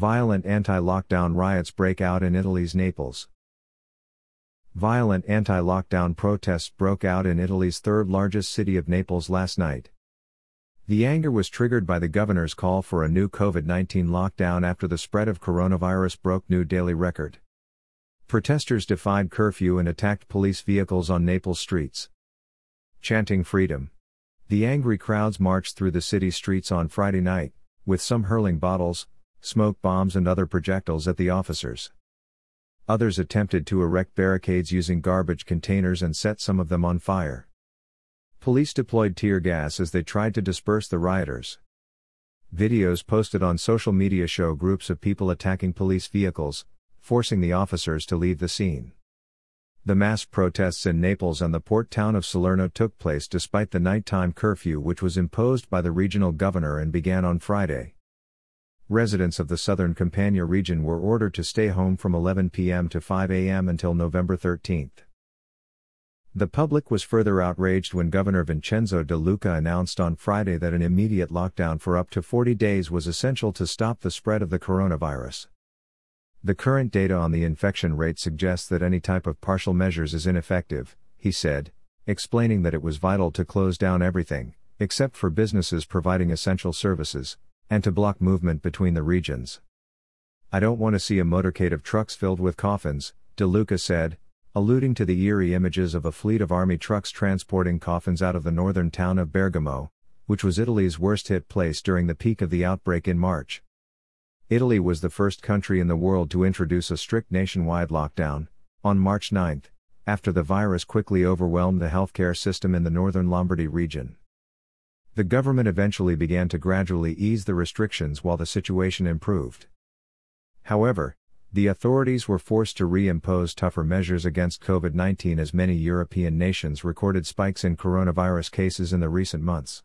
Violent anti-lockdown riots break out in Italy's Naples. Violent anti-lockdown protests broke out in Italy's third-largest city of Naples last night. The anger was triggered by the governor's call for a new COVID-19 lockdown after the spread of coronavirus broke new daily record. Protesters defied curfew and attacked police vehicles on Naples streets. Chanting freedom, the angry crowds marched through the city streets on Friday night, with some hurling bottles, smoke bombs and other projectiles at the officers. Others attempted to erect barricades using garbage containers and set some of them on fire. Police deployed tear gas as they tried to disperse the rioters. Videos posted on social media show groups of people attacking police vehicles, forcing the officers to leave the scene. The mass protests in Naples and the port town of Salerno took place despite the nighttime curfew which was imposed by the regional governor and began on Friday. Residents of the southern Campania region were ordered to stay home from 11 p.m. to 5 a.m. until November 13. The public was further outraged when Governor Vincenzo De Luca announced on Friday that an immediate lockdown for up to 40 days was essential to stop the spread of the coronavirus. The current data on the infection rate suggests that any type of partial measures is ineffective, he said, explaining that it was vital to close down everything, except for businesses providing essential services, and to block movement between the regions. "I don't want to see a motorcade of trucks filled with coffins," De Luca said, alluding to the eerie images of a fleet of army trucks transporting coffins out of the northern town of Bergamo, which was Italy's worst-hit place during the peak of the outbreak in March. Italy was the first country in the world to introduce a strict nationwide lockdown, on March 9, after the virus quickly overwhelmed the healthcare system in the northern Lombardy region. The government eventually began to gradually ease the restrictions while the situation improved. However, the authorities were forced to reimpose tougher measures against COVID-19 as many European nations recorded spikes in coronavirus cases in the recent months.